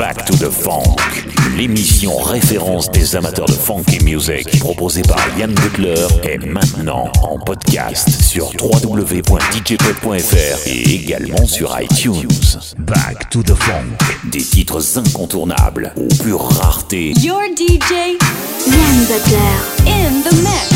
Back to the Funk, l'émission référence des amateurs de funky music proposée par Yann Butler est maintenant en podcast sur www.djpod.fr et également sur iTunes. Back to the Funk, des titres incontournables aux pures raretés. Your DJ, Yann Butler, in the mix.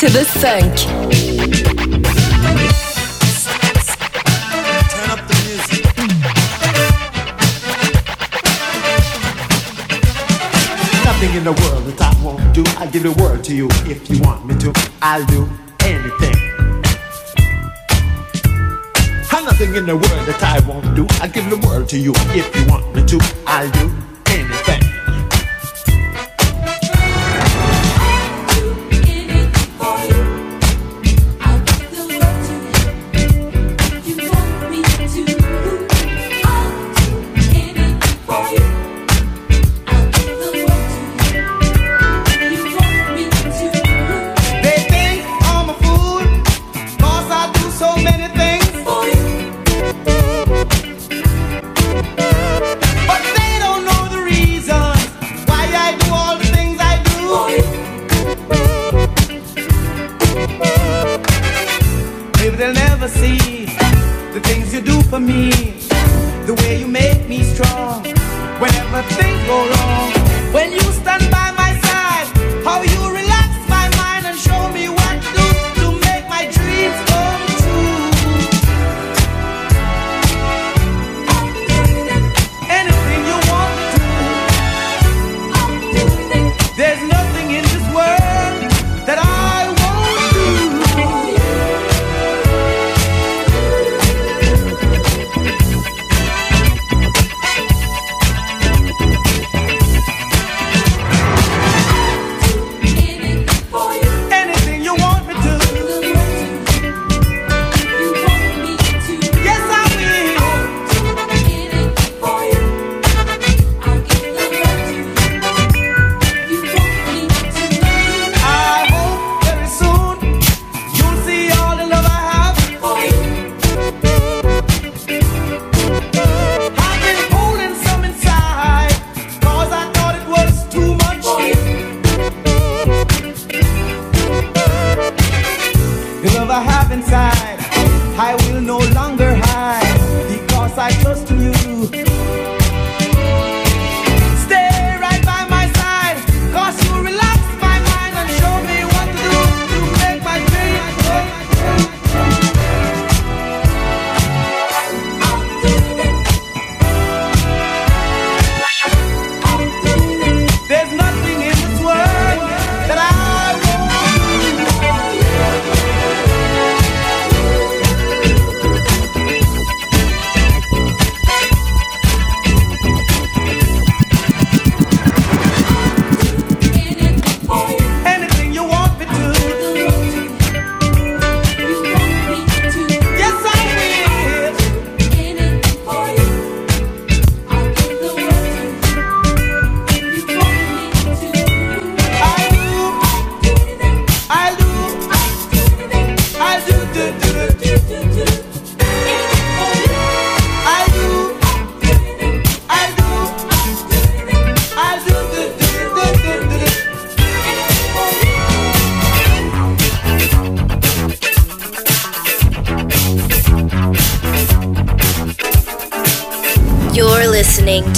to the sink. Nothing in the world that I won't do. I'll give the world to you if you want me to. I'll do anything. I've nothing in the world that I won't do. I'll give the world to you if you want me to. I'll do anything.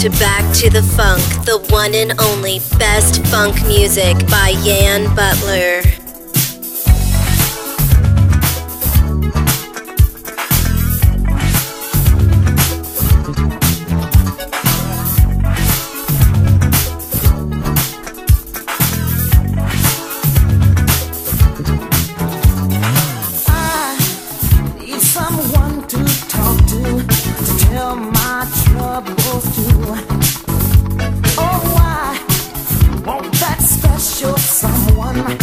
To Back to the Funk, the one and only best funk music by Yann Butler. Oh, I want that special someone.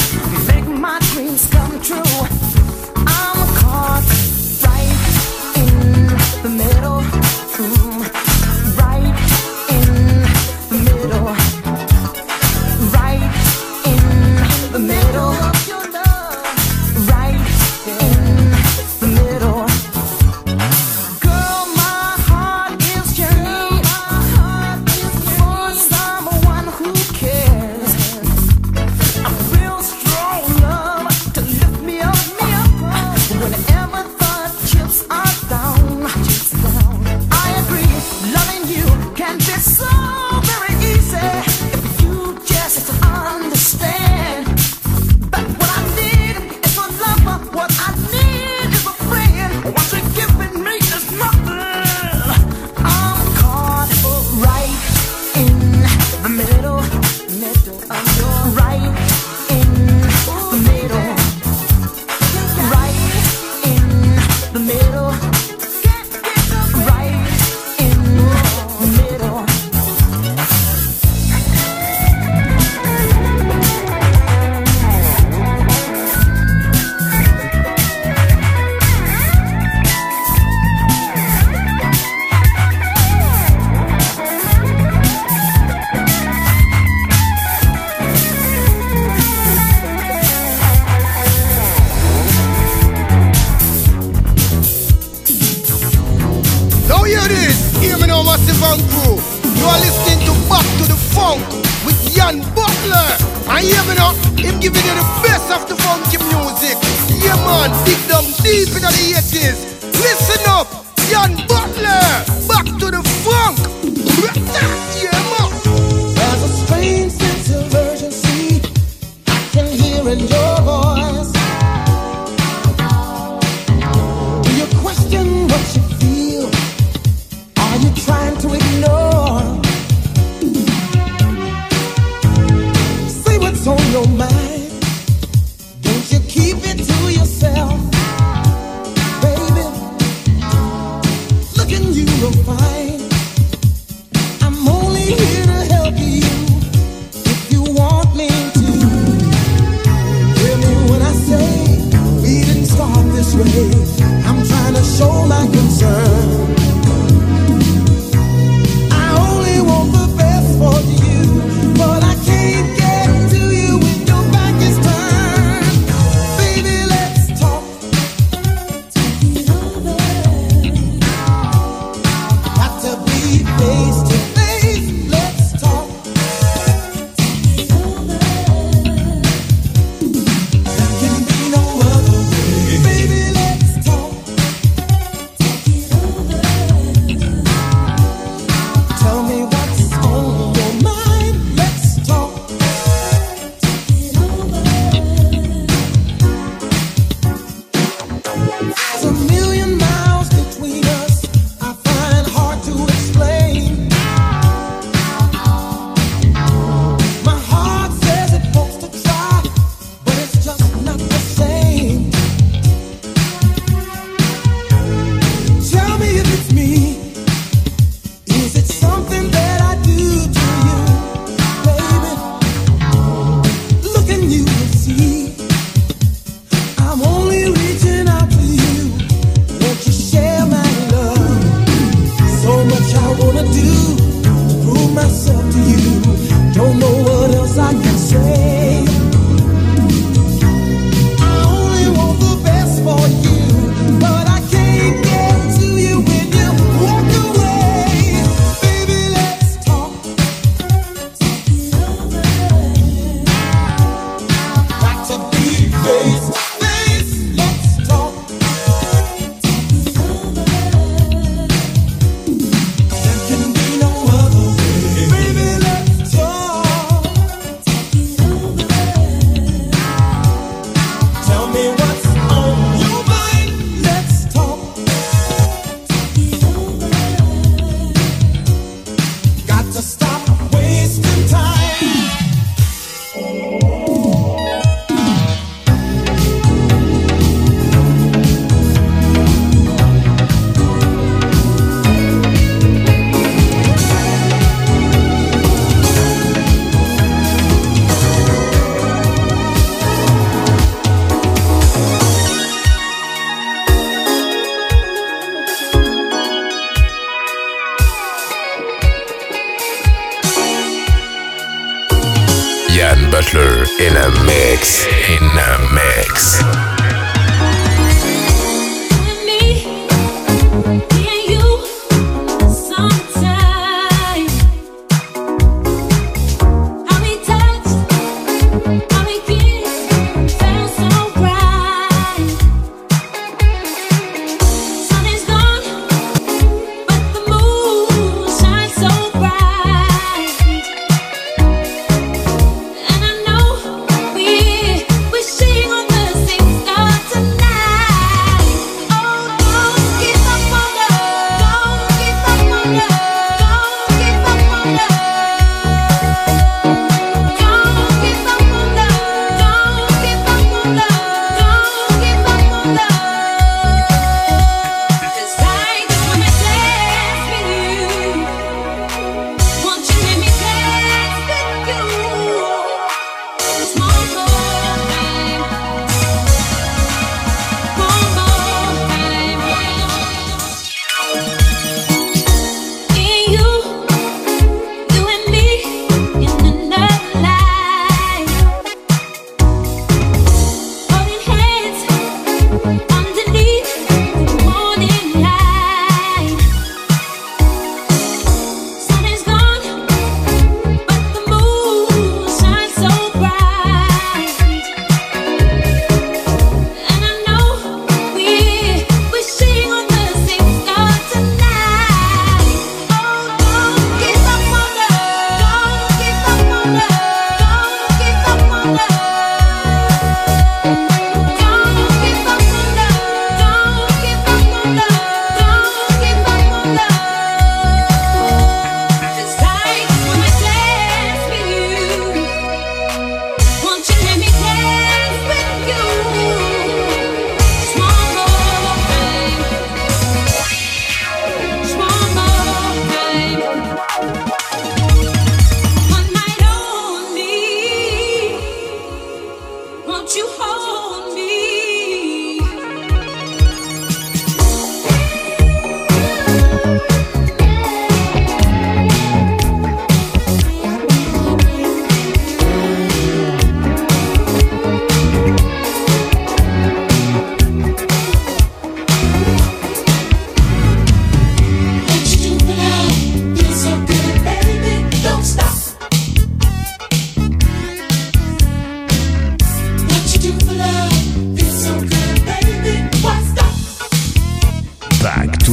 Yann Butler, and hear me now, him giving you the best of the funky music. Yeah man, dig down deep into the 80s. Listen up, Yann Butler, back to the funk. Yeah man. There's a strange sense of urgency I can hear in your voice. Do you question what you feel? Are you trying to ignore? On your mind, don't you keep it to yourself, baby? Look and you will find I'm only here to help you if you want me to. Hear me when I say we didn't start this way. I'm trying to show my concern. I only want the best for you, but I can't get. Yann Butler in a mix, in a mix. Stop.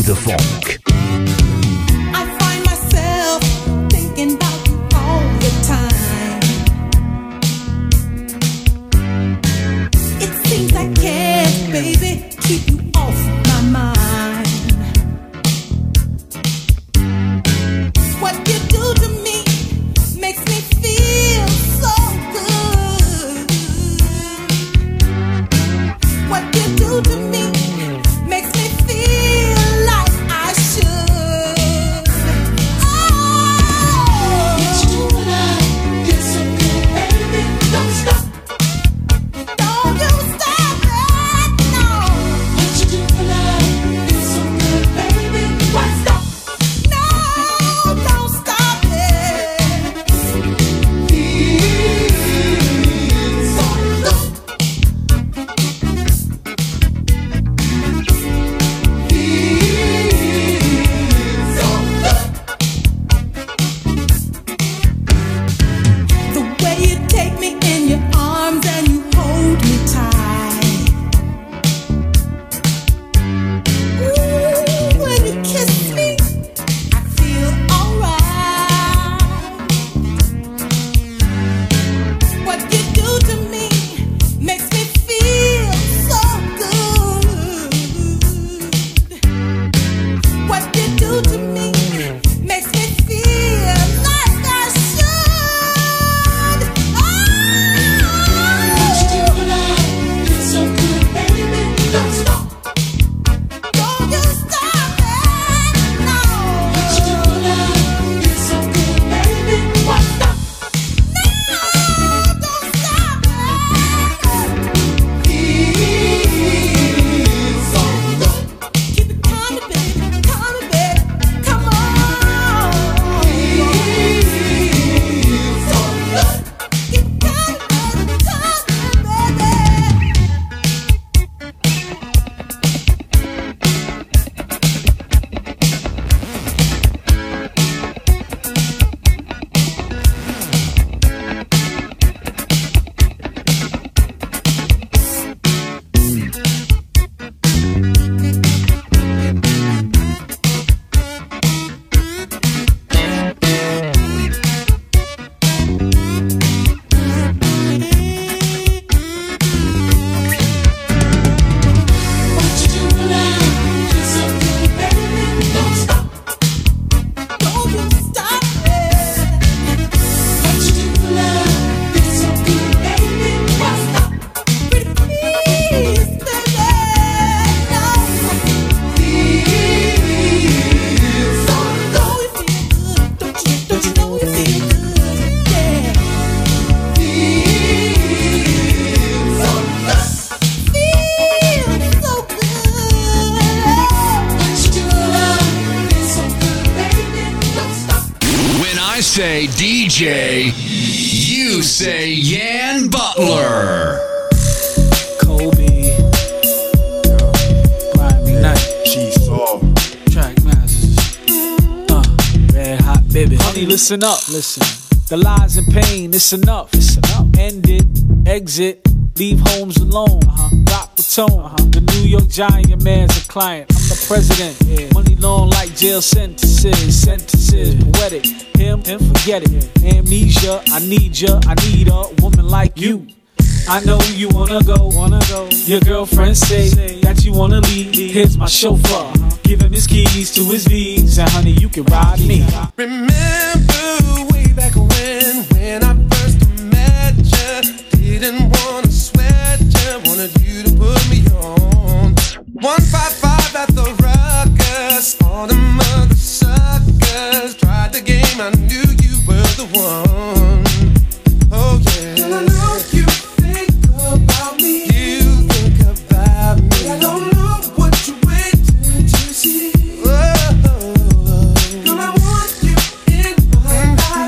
de funk. Say DJ, you say Yann Butler. Kobe, girl, Friday night, she saw track masters, red hot baby. Honey, listen up, listen. The lies and pain, it's enough. It's enough. End it, exit, leave homes alone. Rock the tone. The New York Giant man's a client. I'm the president. Yeah. Money long like jail sentences. Sentences poetic. Him, forget it. Amnesia, I need ya, I need a woman like you. I know you wanna go. Your girlfriend say that you wanna leave. Here's my chauffeur, give him his keys to his V's, and honey, you can ride me. Remember way back when I first met ya, didn't wanna sweat ya, wanted you to put me on. 155 at the Ruckus, all the mother suckers tried the game. I knew you were the one. Oh yeah. And I know you think about me. You think about me. But I don't know what you're waiting to see. Oh, oh, oh. Girl, I want you in my life.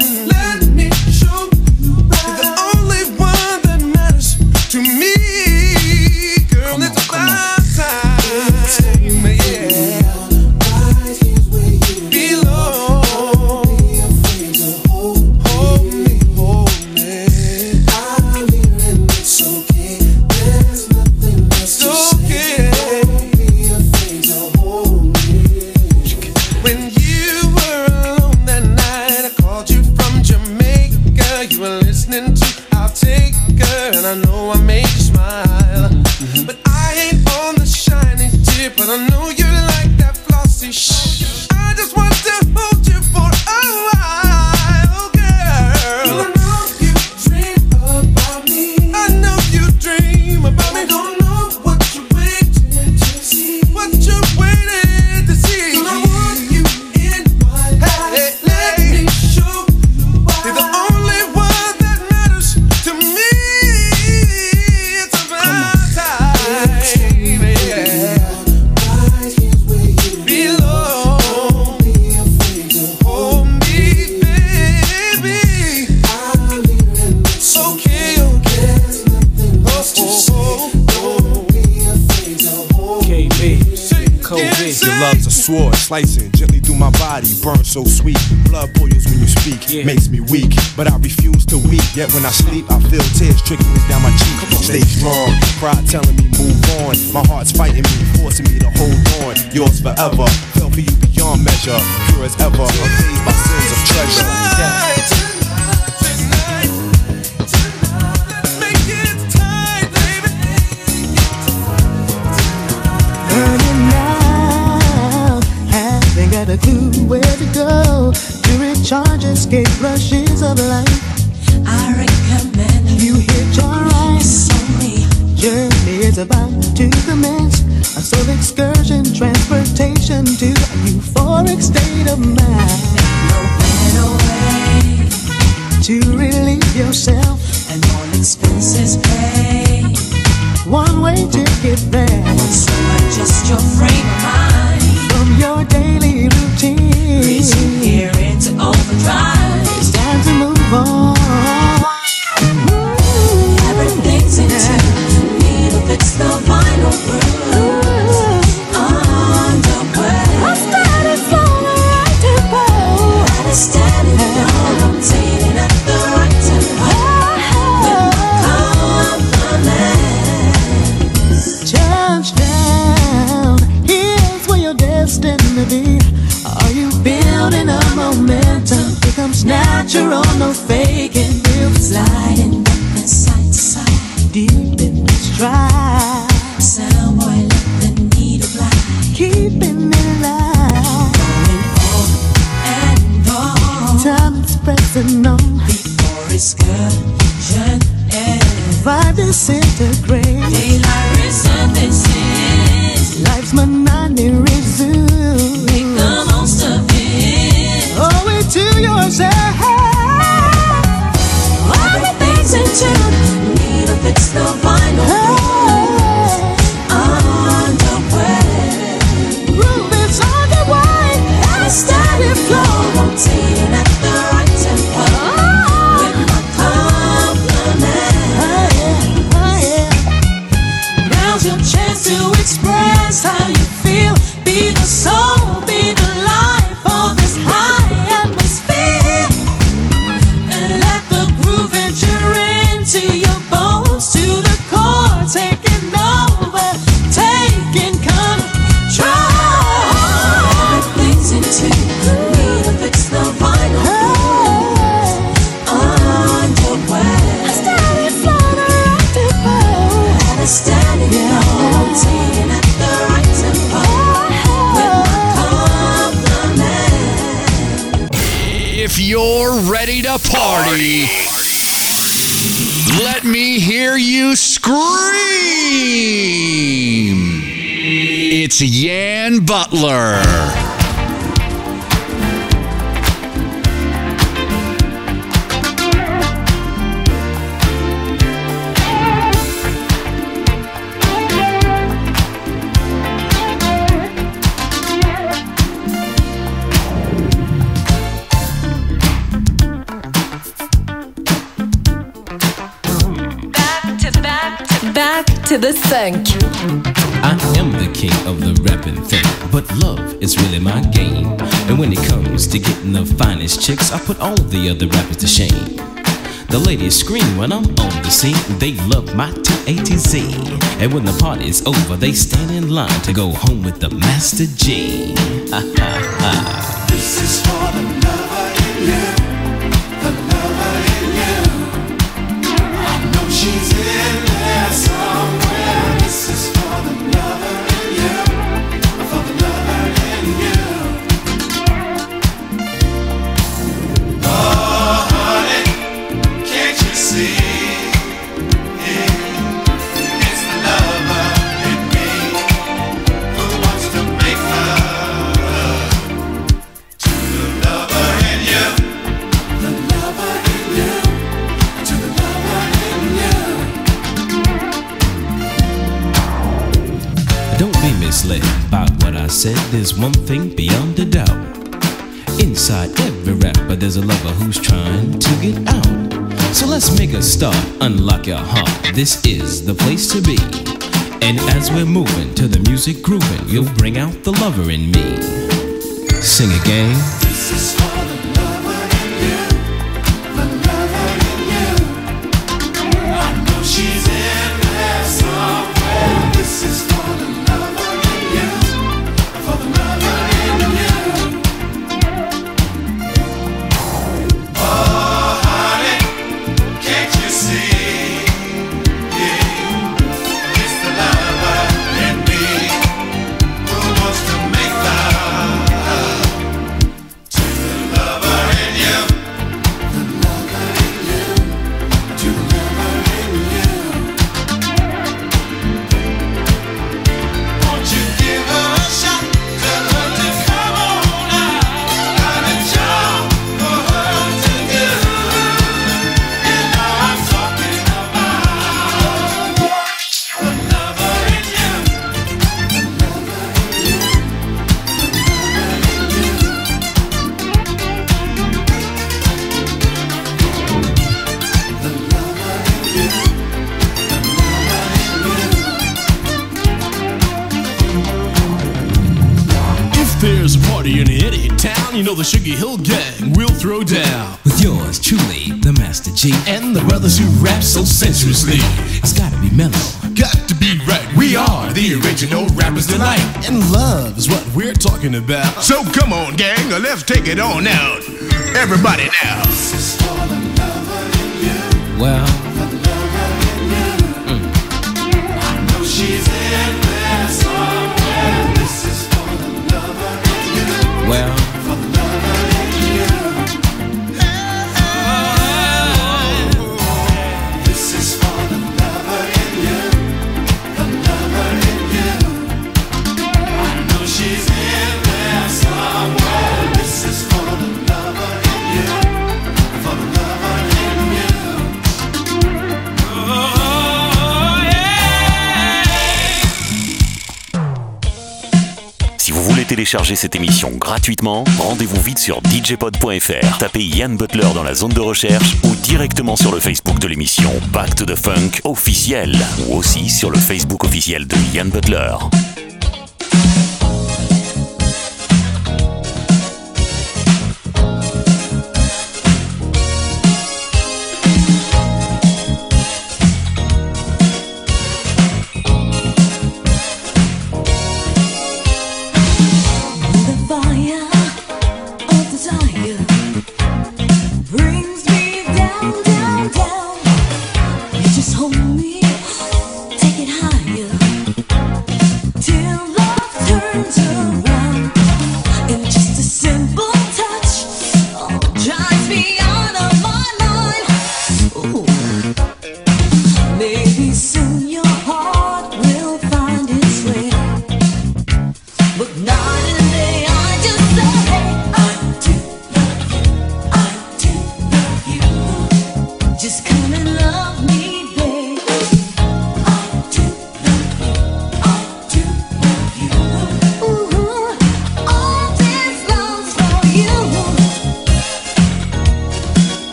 Slicing gently through my body, burn so sweet. Blood boils when you speak, makes me weak, but I refuse to weep. Yet when I sleep, I feel tears trickling down my cheek. Stay strong, pride telling me move on. My heart's fighting me, forcing me to hold on. Yours forever, felt for you beyond measure. Pure as ever, amazed by sins of treasure. Death. A clue where to go to recharge, escape rushes of life. I recommend you hitch your ride. Journey is about to commence. A soul excursion, transportation to a euphoric state of mind. No better way to relieve yourself and all expenses pay. One way to get there. So adjust your frame of mind from your daily routine. Reaching here into overdrive. It's time to move on. Ooh. Everything's in tune. Need to fix the vinyl groove. Underway. I've got it going right to go. Gotta stand it down. I'm taking at the right time. With compliments. Touchdown. Here's where you're destined to be. Are you building a momentum? It comes natural, no faking. We'll be sliding up and side to side, deep in the stride. Sound boy, let the need apply. Keeping it alive. Going on and on. Time is pressing on. Before it's confusion and vibe disintegrate. Daylight risen, this is life's monotony resumes. To yourself. Everything's in tune. Need to fix the vinyl groove. Underway. Groove is on the way. And a steady flow. Rotating at the right tempo. With my compliments. Now's your chance to express how you feel. Be the soul, be the life of this high. If you're ready to party, let me hear you scream. It's Yann Butler. To the sink. I am the king of the rapping thing, but love is really my game. And when it comes to getting the finest chicks, I put all the other rappers to shame. The ladies scream when I'm on the scene. They love my TATZ. And when the party's over, they stand in line to go home with the Master G. Ha ha ha. This is for the lover in you, the lover in you. honestly about what I said. There's one thing beyond a doubt. Inside every rapper there's a lover who's trying to get out. So let's make a start, unlock your heart. This is the place to be. And as we're moving to the music grooving, you'll bring out the lover in me. Sing again. This is for the lover in you. The lover in you. I know she's in there somewhere. This is for the lover in you. For the lover in you. Oh honey, can't you see? You know the Sugar Hill Gang will throw down with yours truly, the Master G, and the brothers who rap so sensuously. It's gotta be mellow, got to be right. We are the original rappers tonight, and love is what we're talking about. So come on, gang, let's take it on out. Everybody now. This is for the lover in you. Well, the lover in you. I know she's in there somewhere. This is for the lover in you. Well. Téléchargez cette émission gratuitement, rendez-vous vite sur djpod.fr, tapez Yann Butler dans la zone de recherche ou directement sur le Facebook de l'émission Back to the Funk officiel ou aussi sur le Facebook officiel de Yann Butler.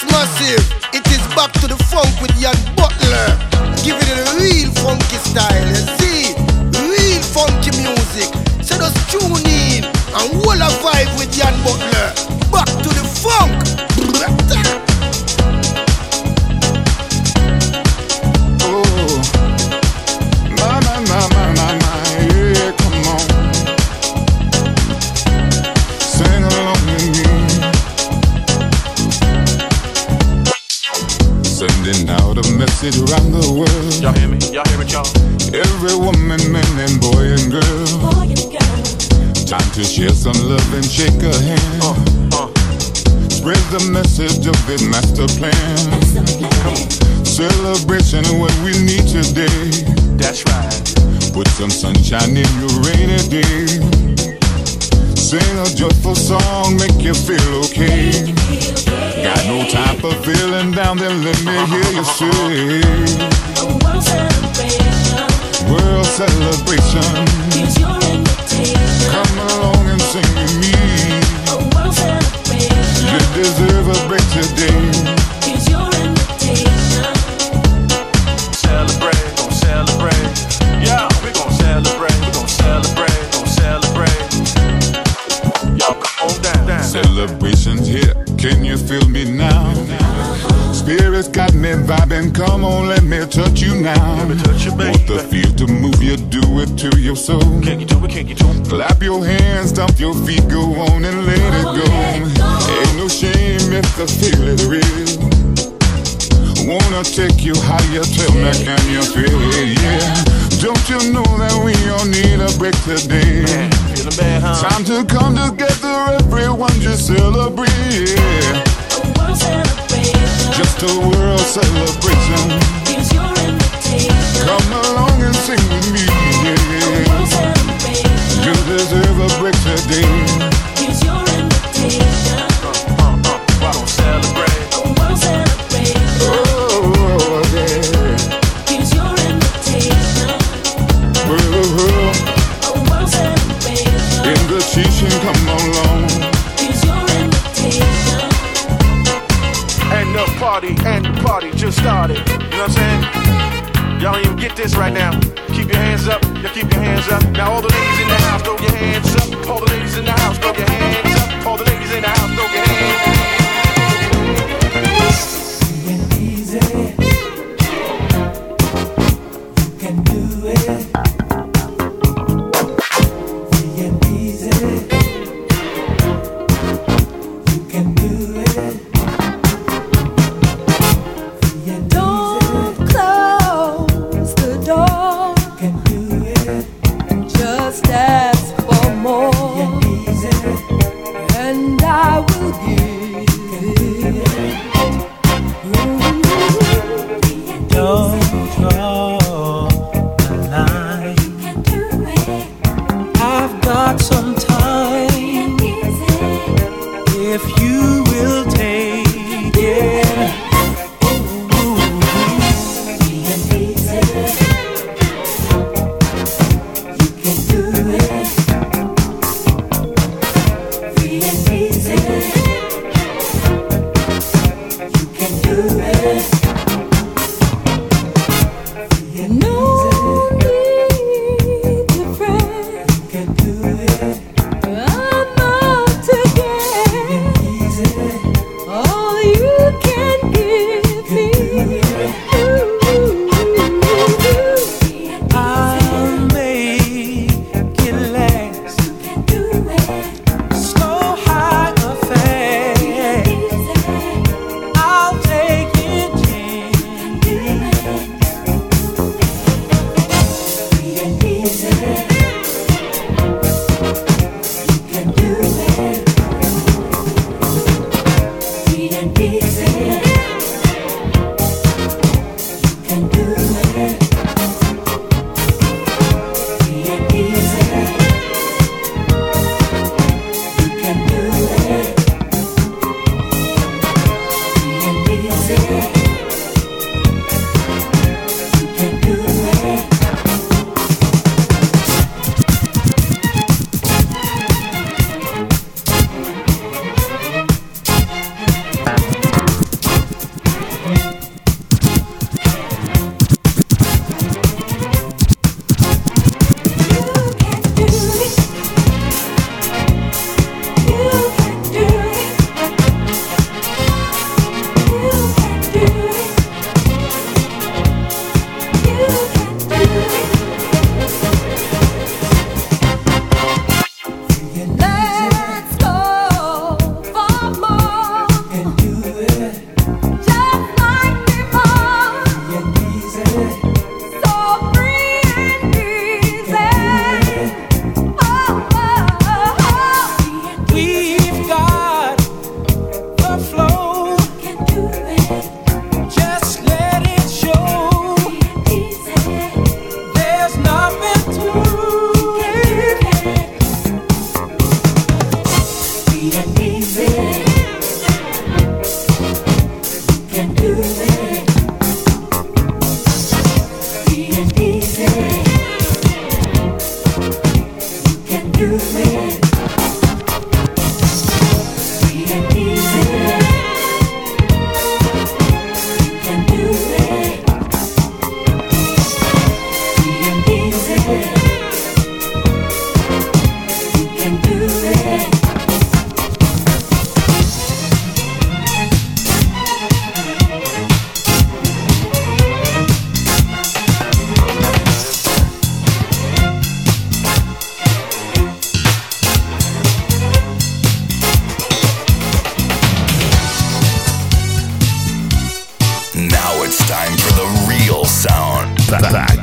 that's massive. It is back to the funk with Yann Butler, giving it a real funky style. You see, real funky music. So just tune in and hold a vibe with Yann Butler. Back to the funk. Message around the world. Y'all hear me? Y'all hear it, y'all? Every woman, man, and boy and girl. Boy and girl. Time to share some love and shake a hand. Spread the message of the master plan. Celebration of what we need today. That's right. Put some sunshine in your rainy day. Sing a joyful song, make you feel okay. Got no time for feeling down, then let me hear you say. A world celebration. World celebration. Here's your invitation. Come along and sing with me. A world celebration. You deserve a break today. Here's your invitation. Celebrate, gon' celebrate. Yeah, we gon' celebrate, we gon' celebrate, gon' celebrate. Y'all come on down. Celebration's here. Can you feel me now? Spirit's got me vibing. Come on, let me touch you now. Let me touch you, baby. Want the feel to move you, do it to your soul. Can you do it? Can you do it? Clap your hands, stomp your feet, go on and let it go. Ain't no shame if the feel is real. Wanna take you higher, tell me can you feel it? Yeah. Don't you know that we all need a break today? Feeling bad, huh? Time to come together, everyone just celebrate. A world celebration. Just a world celebration. Here's your invitation. Come along and sing with me. A world celebration. You deserve a break today. Here's your invitation. Why don't celebrate? A world celebration. Oh, yeah. Here's your invitation. A world celebration. Invitation, come along. And the party just started. You know what I'm saying? Y'all don't even get this right now. Keep your hands up. Y'all keep your hands up. Now all the ladies in the house, throw your hands up. All the ladies in the house, throw your hands up. All the ladies in the house, throw your hands up. You can easy. You can do it. You can do it. Easy.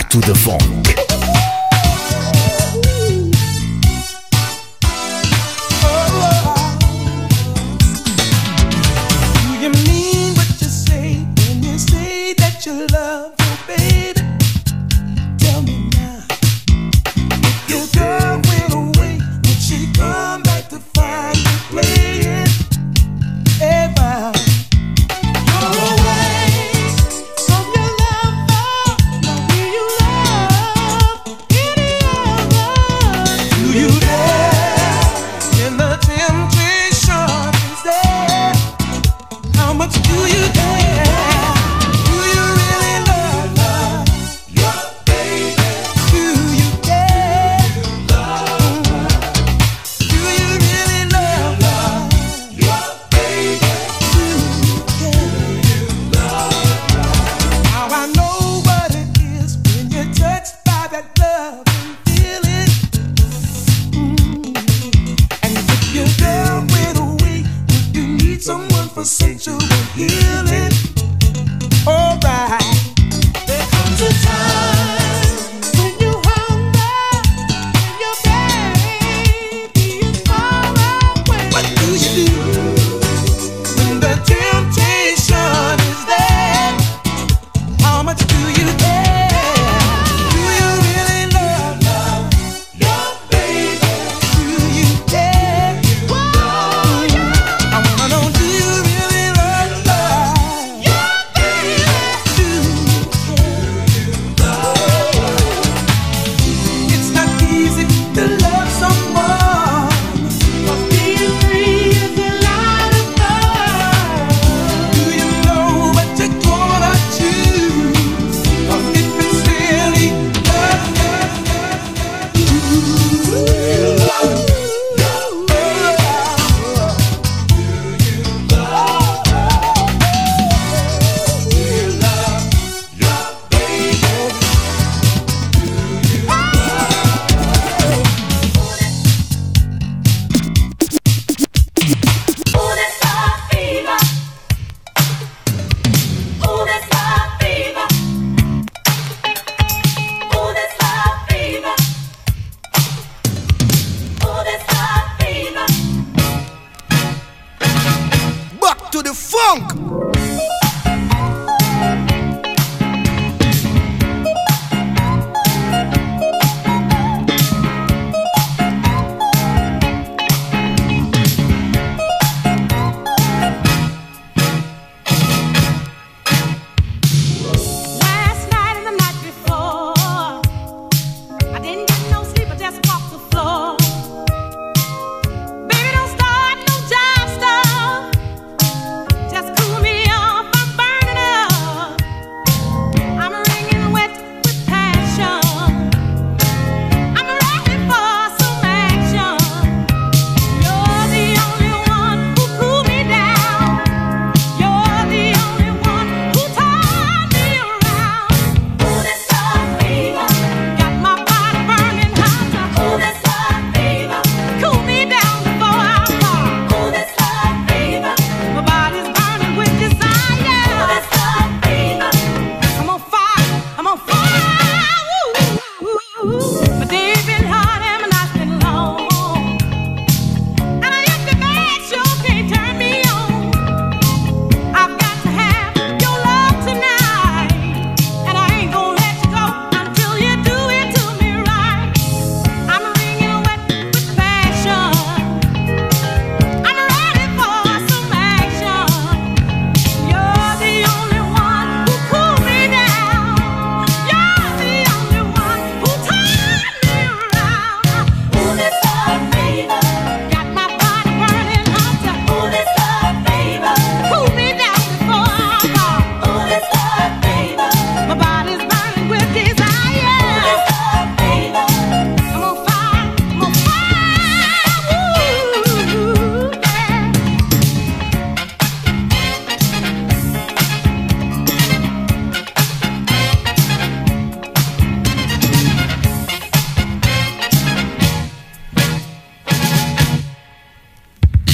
tout de funk.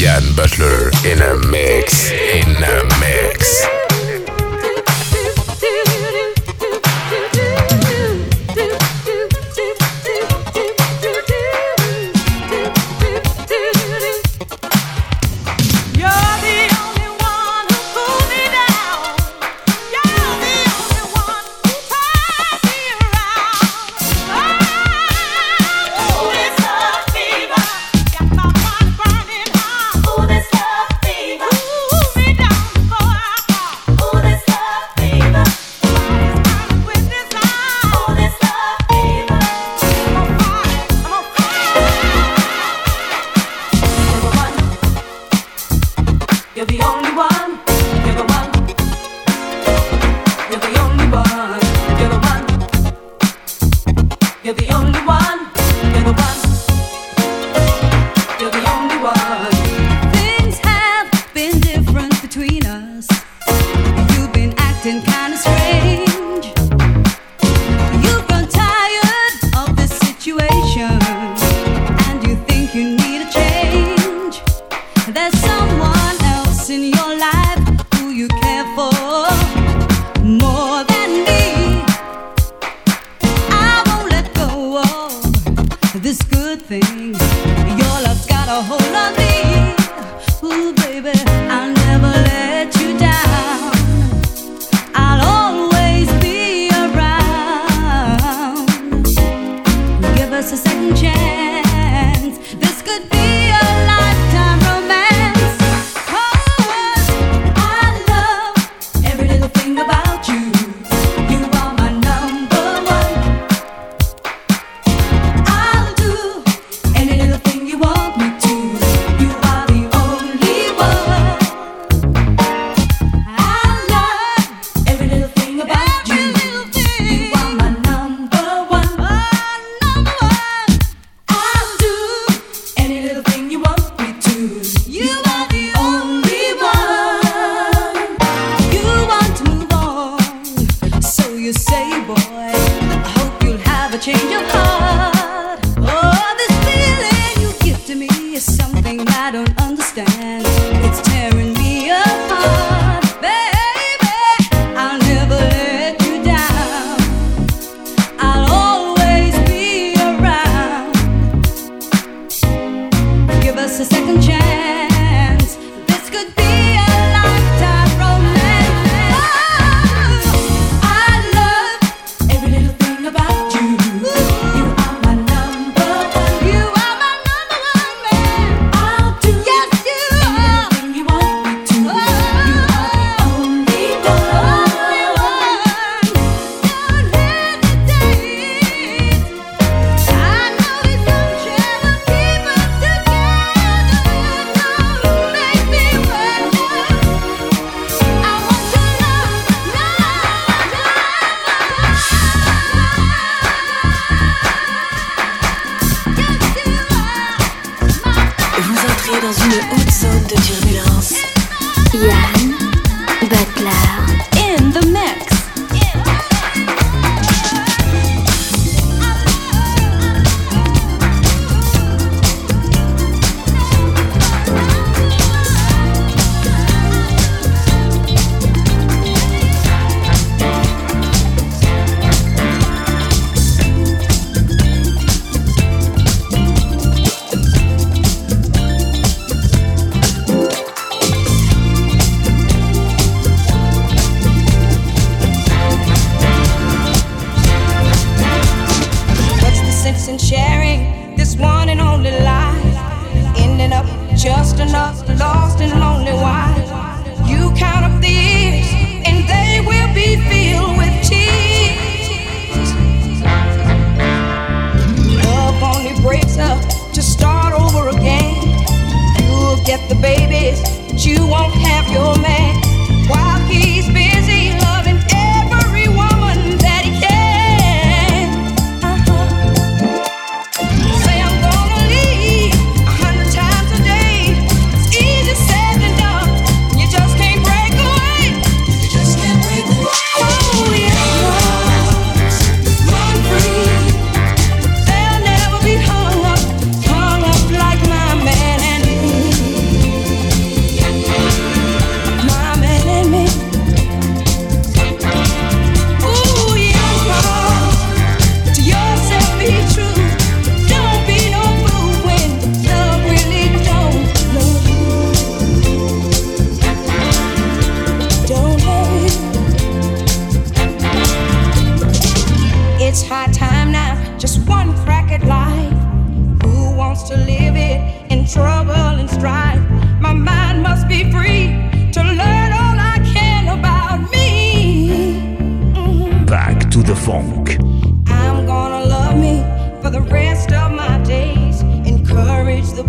Yann Butler in a mix, in a mix.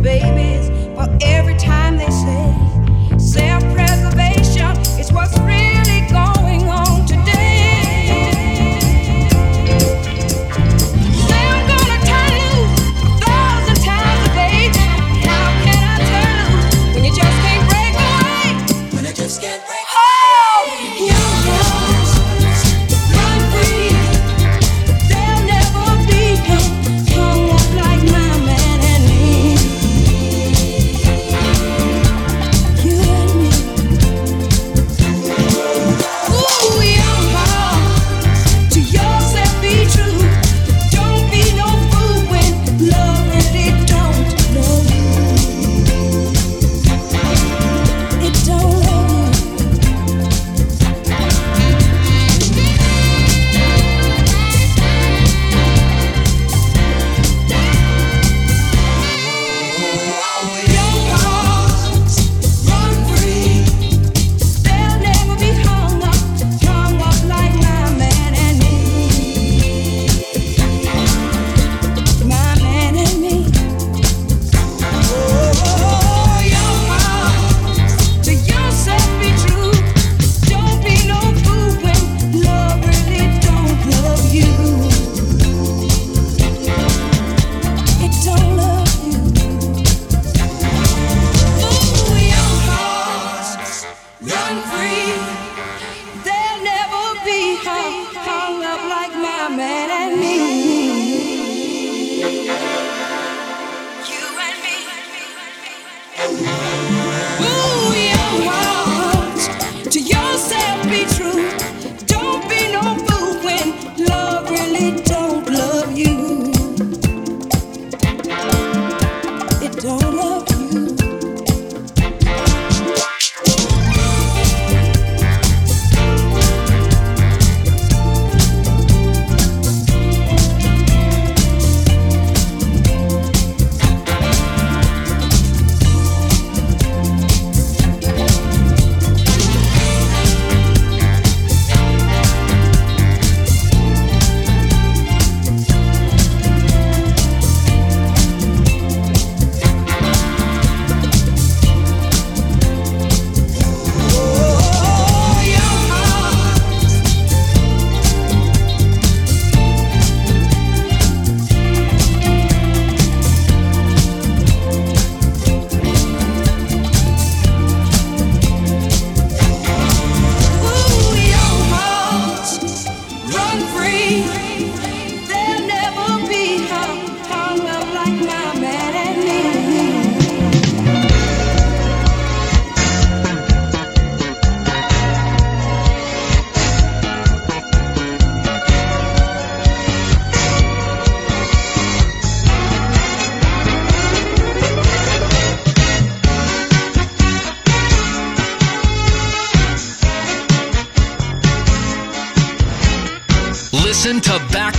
Babies, but every time they say, run free. They'll never be hung up like my man and me. You and me. Ooh, young ones, to yourself be true. Don't be no fool when love really don't love you. It don't love you.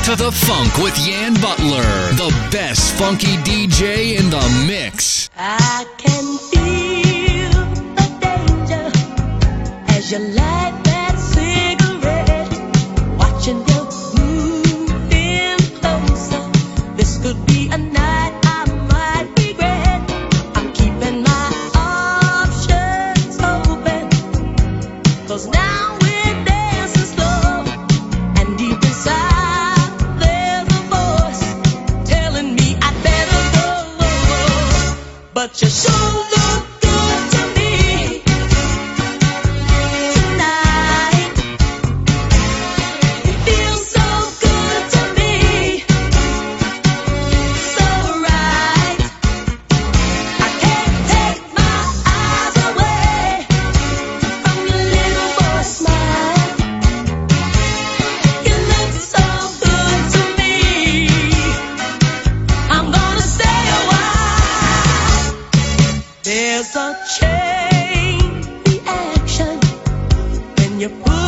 To the funk with Yann Butler, the best funky DJ in the mix. I can feel the danger as you light that cigarette, watching you move in closer. This could be a night I might regret. I'm keeping my options open, 'cause now we're dancing slow and deep inside. But you sure look good to me tonight. It feels so good to me, so right. I can't take my eyes away from your little boy smile. You look so good to me. I'm gonna stay a while. There's a chain reaction when you put